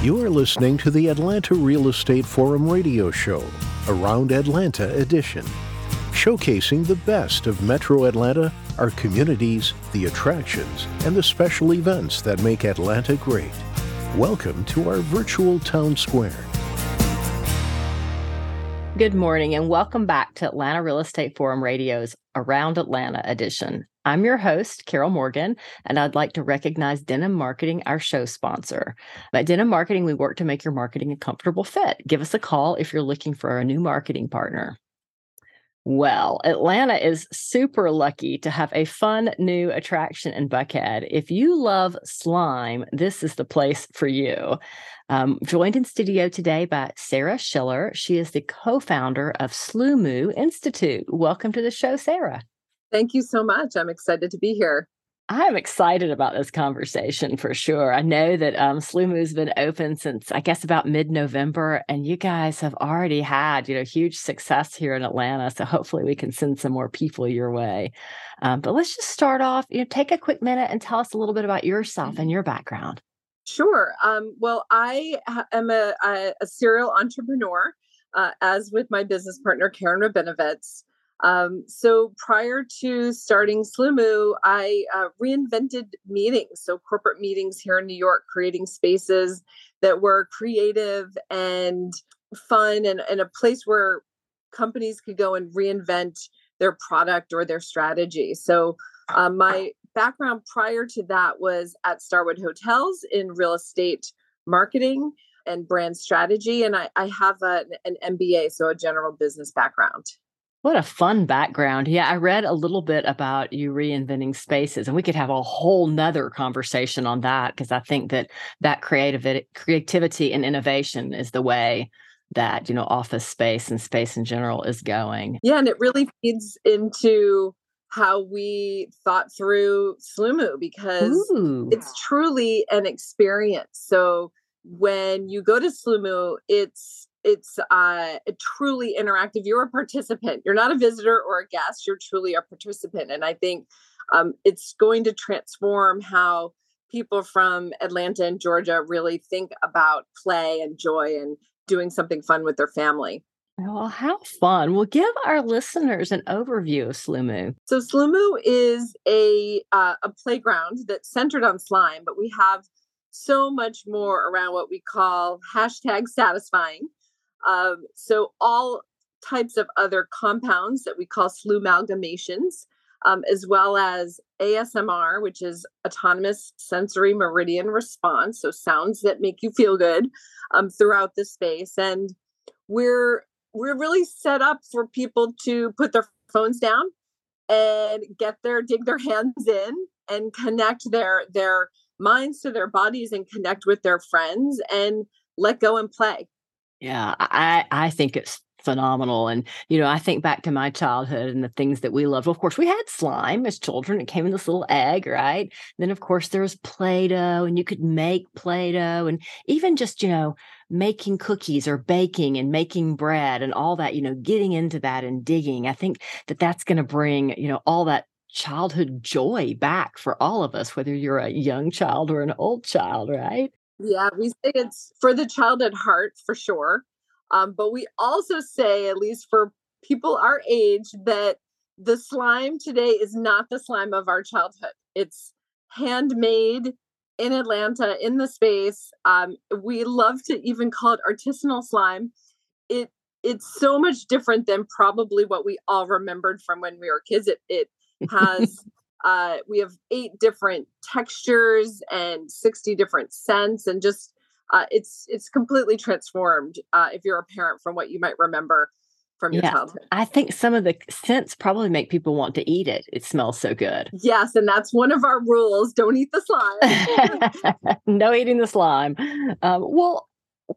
You are listening to the Atlanta Real Estate Forum radio show, Around Atlanta edition, showcasing the best of Metro Atlanta, our communities, the attractions, and the special events that make Atlanta great. Welcome to our virtual town square. Good morning and welcome back to Atlanta Real Estate Forum Radio's Around Atlanta edition. I'm your host, Carol Morgan, and I'd like to recognize Denim Marketing, our show sponsor. At Denim Marketing, we work to make your marketing a comfortable fit. Give us a call if you're looking for a new marketing partner. Well, Atlanta is super lucky to have a fun new attraction in Buckhead. If you love slime, this is the place for you. Joined in studio today by Sarah Schiller. She is the co-founder of Sloomoo Institute. Welcome to the show, Sarah. Thank you so much. I'm excited to be here. I'm excited about this conversation for sure. I know that Sloomoo has been open since, I guess, about mid-November, and you guys have already had, huge success here in Atlanta. So hopefully we can send some more people your way. But let's just start off, take a quick minute and tell us a little bit about yourself and your background. Sure. Well, I am a serial entrepreneur, as with my business partner, Karen Robinovitz. So prior to starting Sloomoo, I reinvented meetings. So corporate meetings here in New York, creating spaces that were creative and fun and a place where companies could go and reinvent their product or their strategy. So my background prior to that was at Starwood Hotels in real estate marketing and brand strategy. And I have an MBA, so a general business background. What a fun background. Yeah, I read a little bit about you reinventing spaces, and we could have a whole nother conversation on that, because I think that creativity and innovation is the way that, office space and space in general is going. Yeah, and it really feeds into how we thought through Sloomoo, because it's truly an experience. So when you go to Sloomoo, it's a truly interactive. You're a participant. You're not a visitor or a guest. You're truly a participant. And I think it's going to transform how people from Atlanta and Georgia really think about play and joy and doing something fun with their family. Well, how fun. Well, give our listeners an overview of Sloomoo. So Sloomoo is a playground that's centered on slime, but we have so much more around what we call #satisfying. So all types of other compounds that we call sloomalgamations, as well as ASMR, which is autonomous sensory meridian response. So sounds that make you feel good throughout the space. And we're really set up for people to put their phones down and dig their hands in and connect their minds to their bodies and connect with their friends and let go and play. Yeah, I think it's phenomenal. And, I think back to my childhood and the things that we loved. Well, of course, we had slime as children. It came in this little egg, right? And then, of course, there was Play-Doh, and you could make Play-Doh, and even just, making cookies or baking and making bread and all that, getting into that and digging. I think that's going to bring, all that childhood joy back for all of us, whether you're a young child or an old child, right? Yeah, we say it's for the child at heart, for sure. But we also say, at least for people our age, that the slime today is not the slime of our childhood. It's handmade in Atlanta, in the space. We love to even call it artisanal slime. It's so much different than probably what we all remembered from when we were kids. It has... we have 8 different textures and 60 different scents, and just it's completely transformed if you're a parent from what you might remember from your childhood. I think some of the scents probably make people want to eat it. It smells so good. Yes, and that's one of our rules: don't eat the slime. No eating the slime. Well,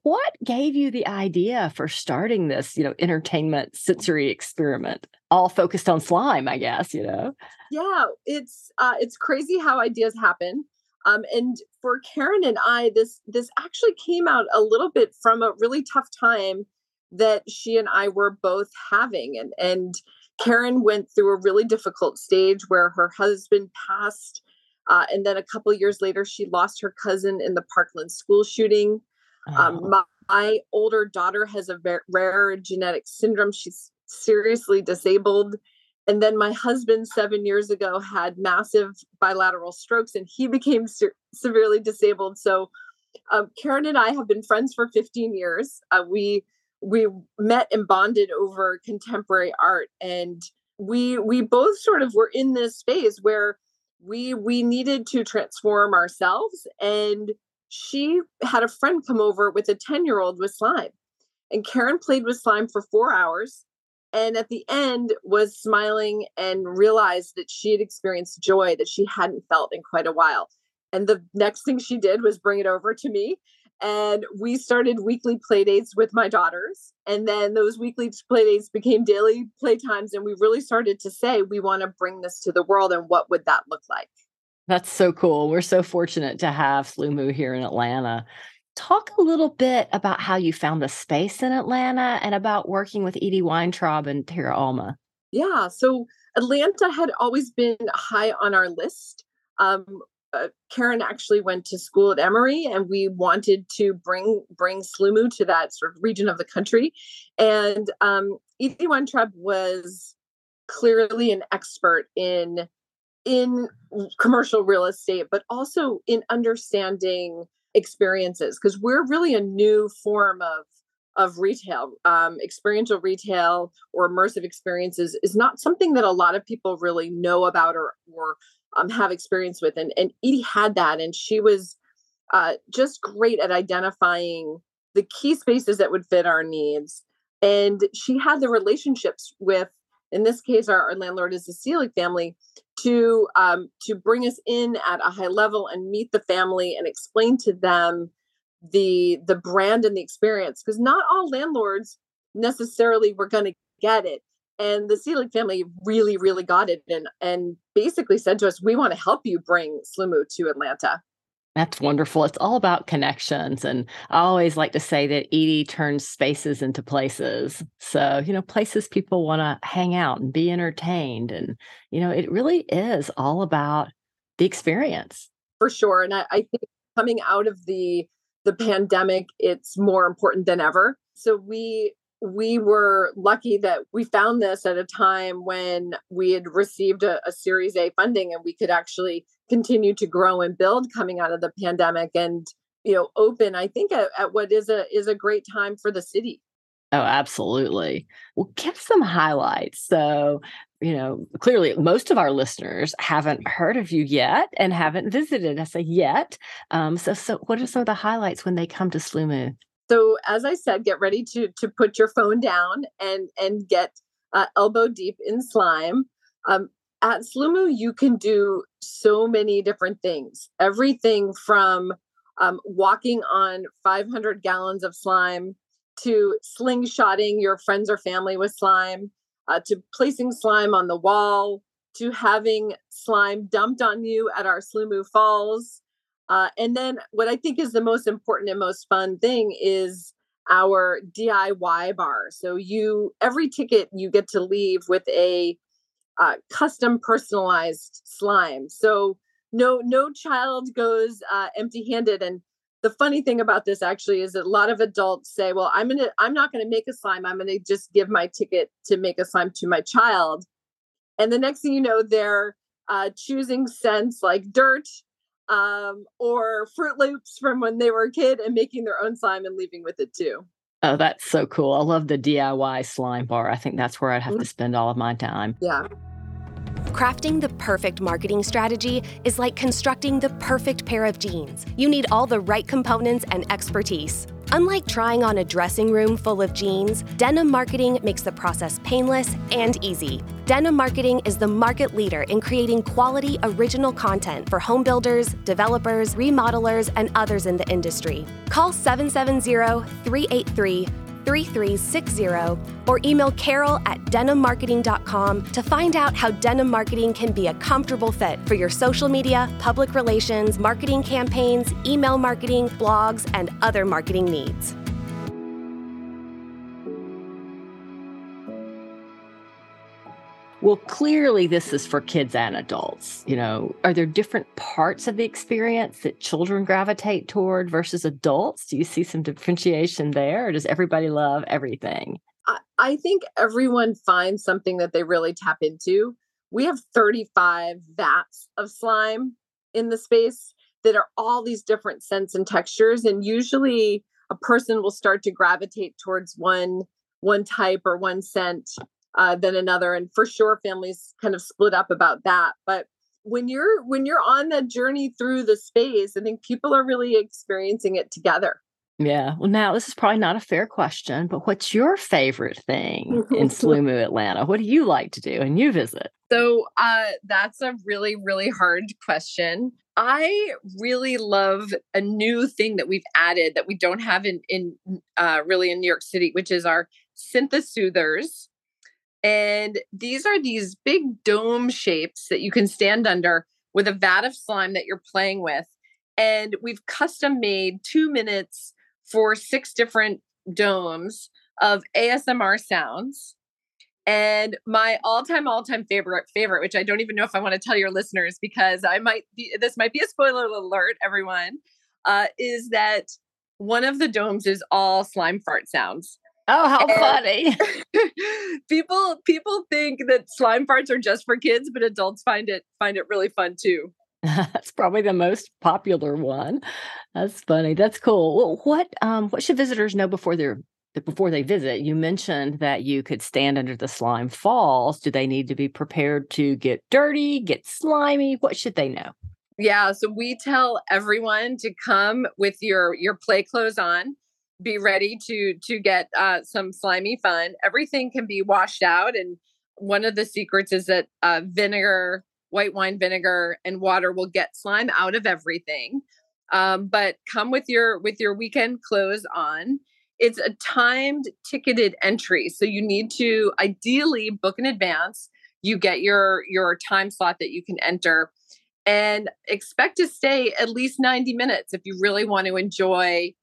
what gave you the idea for starting this, entertainment sensory experiment, all focused on slime, I guess, Yeah, it's crazy how ideas happen. And for Karen and I, this actually came out a little bit from a really tough time that she and I were both having. And Karen went through a really difficult stage where her husband passed. And then a couple years later, she lost her cousin in the Parkland school shooting. My older daughter has a very rare genetic syndrome. She's seriously disabled. And then my husband 7 years ago had massive bilateral strokes and he became severely disabled. So Karen and I have been friends for 15 years. We met and bonded over contemporary art, and we both sort of were in this phase where we needed to transform ourselves. And she had a friend come over with a 10-year-old with slime, and Karen played with slime for 4 hours. And at the end was smiling and realized that she had experienced joy that she hadn't felt in quite a while. And the next thing she did was bring it over to me. And we started weekly play dates with my daughters. And then those weekly play dates became daily playtimes. And we really started to say, we want to bring this to the world. And what would that look like? That's so cool. We're so fortunate to have Sloomoo here in Atlanta. Talk a little bit about how you found the space in Atlanta and about working with Edie Weintraub and Tara Alma. Yeah. So Atlanta had always been high on our list. Karen actually went to school at Emory, and we wanted to bring Sloomoo to that sort of region of the country. And Edie Weintraub was clearly an expert in commercial real estate, but also in understanding experiences, because we're really a new form of retail. Experiential retail or immersive experiences is not something that a lot of people really know about or have experience with. And Edie had that. And she was just great at identifying the key spaces that would fit our needs. And she had the relationships with, in this case, our landlord is the Selig family, to bring us in at a high level and meet the family and explain to them the brand and the experience. Because not all landlords necessarily were going to get it. And the Selig family really, really got it and basically said to us, we want to help you bring Sloomoo to Atlanta. That's wonderful. It's all about connections. And I always like to say that Edie turns spaces into places. So, places people want to hang out and be entertained. And, it really is all about the experience. For sure. And I think coming out of the pandemic, it's more important than ever. So we were lucky that we found this at a time when we had received a Series A funding, and we could actually continue to grow and build coming out of the pandemic and, open, I think, at what is a great time for the city. Oh, absolutely. Well, give some highlights. So, clearly most of our listeners haven't heard of you yet and haven't visited us yet. So what are some of the highlights when they come to Sloomoo? So as I said, get ready to put your phone down and get elbow deep in slime. At Sloomoo, you can do so many different things. Everything from walking on 500 gallons of slime to slingshotting your friends or family with slime, to placing slime on the wall, to having slime dumped on you at our Sloomoo Falls. And then what I think is the most important and most fun thing is our DIY bar. So every ticket you get to leave with a custom personalized slime. So no child goes empty-handed. And the funny thing about this actually is that a lot of adults say, well, I'm not going to make a slime. I'm going to just give my ticket to make a slime to my child. And the next thing you know, they're choosing scents like dirt, or Fruit Loops from when they were a kid and making their own slime and leaving with it too. Oh, that's so cool. I love the DIY slime bar. I think that's where I'd have to spend all of my time. Yeah. Crafting the perfect marketing strategy is like constructing the perfect pair of jeans. You need all the right components and expertise. Unlike trying on a dressing room full of jeans, Denim Marketing makes the process painless and easy. Denim Marketing is the market leader in creating quality, original content for home builders, developers, remodelers, and others in the industry. Call 770-383-3360 or email carol@denimmarketing.com to find out how Denim Marketing can be a comfortable fit for your social media, public relations, marketing campaigns, email marketing, blogs, and other marketing needs. well, clearly this is for kids and adults. You know, are there different parts of the experience that children gravitate toward versus adults? Do you see some differentiation there, or does everybody love everything? I think everyone finds something that they really tap into. We have 35 vats of slime in the space that are all these different scents and textures. And usually a person will start to gravitate towards one type or one scent than another. And for sure, families kind of split up about that. But when you're on that journey through the space, I think people are really experiencing it together. Yeah. Well, now this is probably not a fair question, but what's your favorite thing in Sloomoo, Atlanta? What do you like to do when you visit? So that's a really, really hard question. I really love a new thing that we've added that we don't have in New York City, which is our Synthesoothers. And these are these big dome shapes that you can stand under with a vat of slime that you're playing with. And we've custom made 2 minutes for 6 different domes of ASMR sounds. And my all-time favorite, which I don't even know if I want to tell your listeners because this might be a spoiler alert, everyone, is that one of the domes is all slime fart sounds. Oh, how funny. People think that slime farts are just for kids, but adults find it really fun too. That's probably the most popular one. That's funny. That's cool. Well, what should visitors know before they visit? You mentioned that you could stand under the slime falls. Do they need to be prepared to get dirty, get slimy? What should they know? Yeah. So we tell everyone to come with your play clothes on, be ready to get some slimy fun. Everything can be washed out. And one of the secrets is that white wine vinegar and water will get slime out of everything. But come with your weekend clothes on. It's a timed ticketed entry. So you need to ideally book in advance. You get your time slot that you can enter and expect to stay at least 90 minutes if you really want to enjoy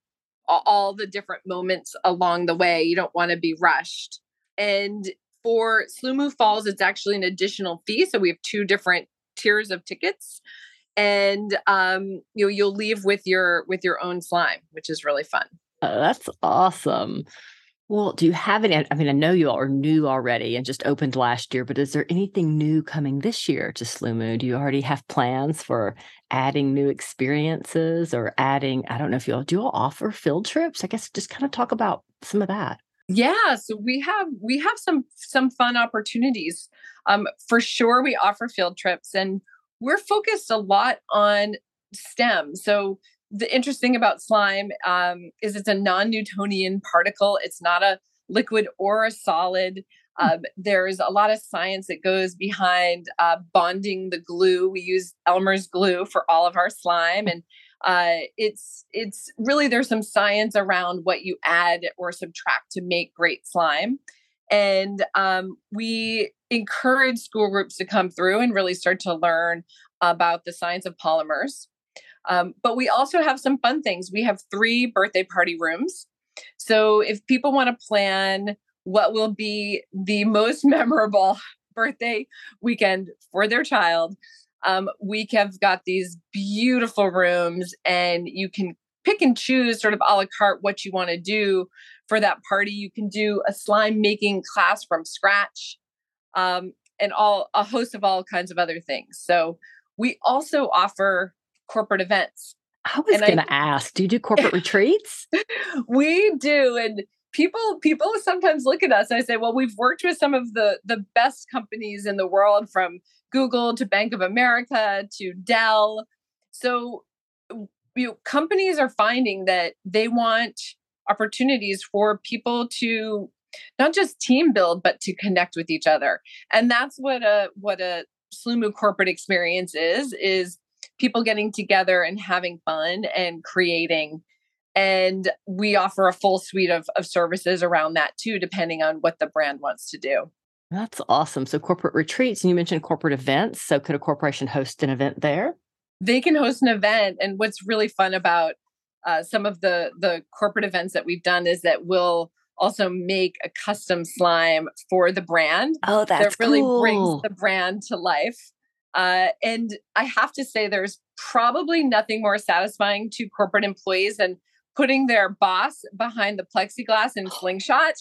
all the different moments along the way. You don't want to be rushed. And for Sloomoo Falls, it's actually an additional fee. So we have 2 different tiers of tickets, and you'll leave with your own slime, which is really fun. Oh, that's awesome. Well, do you have any? I mean, I know you all are new already and just opened last year, but is there anything new coming this year to Sloomoo? Do you already have plans for adding new experiences or adding? I don't know if you all do you offer field trips. I guess just kind of talk about some of that. Yeah, so we have some fun opportunities. For sure, we offer field trips, and we're focused a lot on STEM. So the interesting about slime is it's a non-Newtonian particle. It's not a liquid or a solid. There's a lot of science that goes behind bonding the glue. We use Elmer's glue for all of our slime, and it's really, there's some science around what you add or subtract to make great slime. And we encourage school groups to come through and really start to learn about the science of polymers. But we also have some fun things. We have 3 birthday party rooms. So if people want to plan what will be the most memorable birthday weekend for their child, we have got these beautiful rooms, and you can pick and choose sort of a la carte what you want to do for that party. You can do a slime making class from scratch, and a host of all kinds of other things. So we also offer corporate events. I was going to ask, do you do corporate retreats? We do. And people sometimes look at us and I say, well, we've worked with some of the best companies in the world, from Google to Bank of America to Dell. So companies are finding that they want opportunities for people to not just team build, but to connect with each other. And that's what a Sloomoo corporate experience is people getting together and having fun and creating. And we offer a full suite of services around that too, depending on what the brand wants to do. That's awesome. So corporate retreats, and you mentioned corporate events. So could a corporation host an event there? They can host an event. And what's really fun about some of the corporate events that we've done is that we'll also make a custom slime for the brand. Oh, that's cool. That really brings the brand to life. And I have to say, there's probably nothing more satisfying to corporate employees than putting their boss behind the plexiglass in slingshot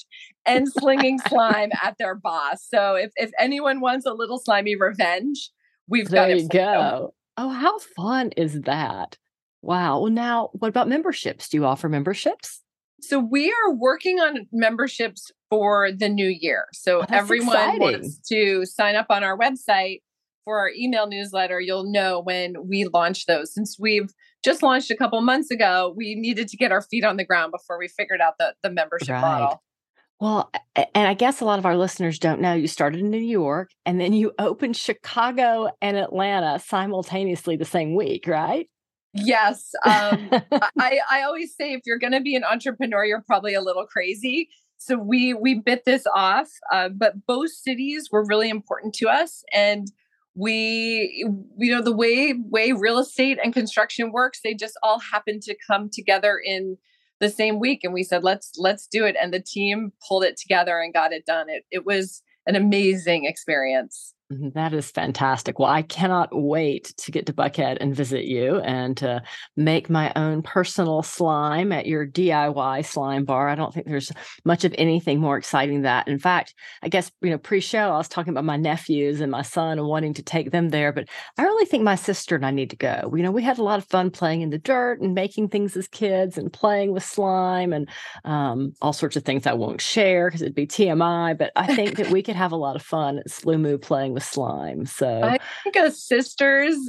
and slinging slime at their boss. So if anyone wants a little slimy revenge, we've got it. There you go. Oh, how fun is that? Wow. Well, now what about memberships? Do you offer memberships? So we are working on memberships for the new year. So everyone wants to sign up on our website for our email newsletter. You'll know when we launch those. Since we've just launched a couple months ago, we needed to get our feet on the ground before we figured out the membership model. Well, and I guess a lot of our listeners don't know, you started in New York and then you opened Chicago and Atlanta simultaneously the same week, right? Yes. I always say, if you're going to be an entrepreneur, you're probably a little crazy. So we bit this off, but both cities were really important to us. And we the way real estate and construction works, they just all happened to come together in the same week. And we said, let's do it. And the team pulled it together and got it done. It was an amazing experience. That is fantastic. Well, I cannot wait to get to Buckhead and visit you and to make my own personal slime at your DIY slime bar. I don't think there's much of anything more exciting than that. In fact, I guess, pre-show, I was talking about my nephews and my son and wanting to take them there, but I really think my sister and I need to go. We had a lot of fun playing in the dirt and making things as kids and playing with slime and all sorts of things I won't share because it'd be TMI, but I think that we could have a lot of fun at Sloomoo playing with slime. So I think a sister's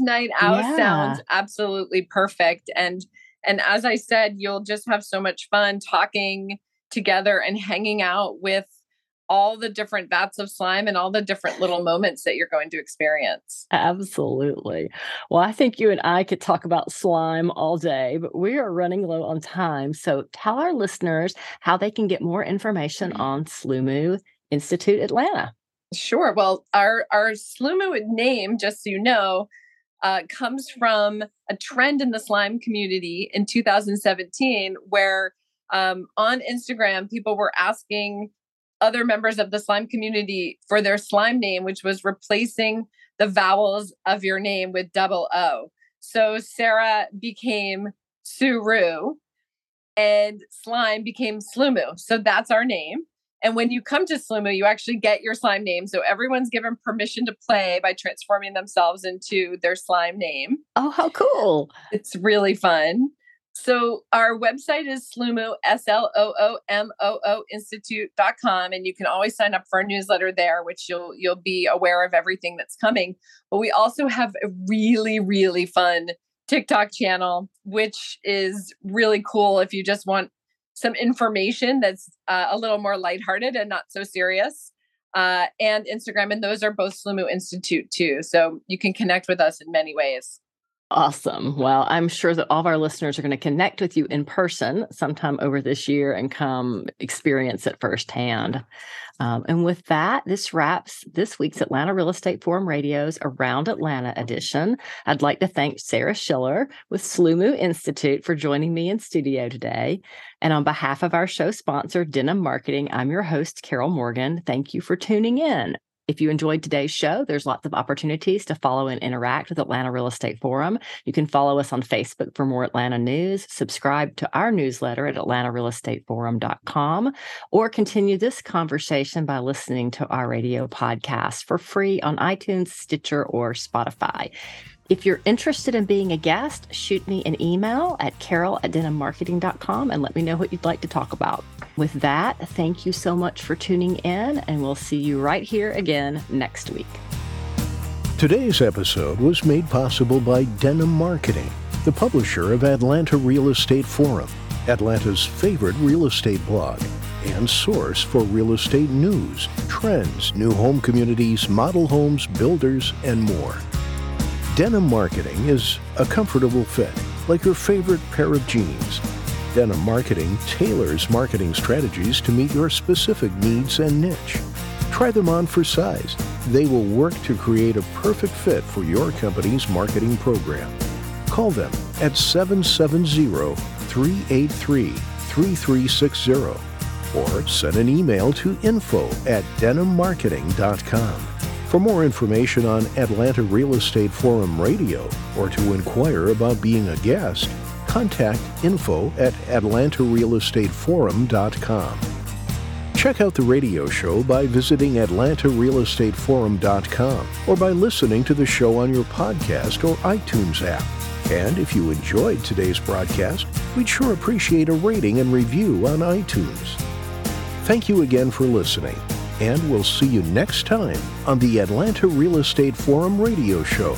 night out sounds absolutely perfect. And as I said, you'll just have so much fun talking together and hanging out with all the different vats of slime and all the different little moments that you're going to experience. Absolutely. Well, I think you and I could talk about slime all day, but we are running low on time. So tell our listeners how they can get more information on Sloomoo Institute Atlanta. Sure. Well, our Sloomoo name, just so you know, comes from a trend in the slime community in 2017, where on Instagram, people were asking other members of the slime community for their slime name, which was replacing the vowels of your name with double O. So Sarah became Suru and slime became Sloomoo. So that's our name. And when you come to Sloomoo, you actually get your slime name. So everyone's given permission to play by transforming themselves into their slime name. Oh, how cool. It's really fun. So our website is Sloomoo, SLOOMOO Institute.com. And you can always sign up for our newsletter there, which you'll be aware of everything that's coming. But we also have a really, really fun TikTok channel, which is really cool if you just want some information that's a little more lighthearted and not so serious, and Instagram. And those are both Sloomoo Institute too. So you can connect with us in many ways. Awesome. Well, I'm sure that all of our listeners are going to connect with you in person sometime over this year and come experience it firsthand. And with that, this wraps this week's Atlanta Real Estate Forum Radio's Around Atlanta edition. I'd like to thank Sarah Schiller with Sloomoo Institute for joining me in studio today. And on behalf of our show sponsor, Denim Marketing, I'm your host, Carol Morgan. Thank you for tuning in. If you enjoyed today's show, there's lots of opportunities to follow and interact with Atlanta Real Estate Forum. You can follow us on Facebook for more Atlanta news, subscribe to our newsletter at atlantarealestateforum.com, or continue this conversation by listening to our radio podcast for free on iTunes, Stitcher, or Spotify. If you're interested in being a guest, shoot me an email at carol@denimmarketing.com and let me know what you'd like to talk about. With that, thank you so much for tuning in, and we'll see you right here again next week. Today's episode was made possible by Denim Marketing, the publisher of Atlanta Real Estate Forum, Atlanta's favorite real estate blog and source for real estate news, trends, new home communities, model homes, builders, and more. Denim Marketing is a comfortable fit, like your favorite pair of jeans. Denim Marketing tailors marketing strategies to meet your specific needs and niche. Try them on for size. They will work to create a perfect fit for your company's marketing program. Call them at 770-383-3333. 3360 or send an email to info@denimmarketing.com. For more information on Atlanta Real Estate Forum Radio or to inquire about being a guest, contact info@atlantarealestateforum.com. Check out the radio show by visiting atlantarealestateforum.com or by listening to the show on your podcast or iTunes app. And if you enjoyed today's broadcast, we'd sure appreciate a rating and review on iTunes. Thank you again for listening, and we'll see you next time on the Atlanta Real Estate Forum radio show.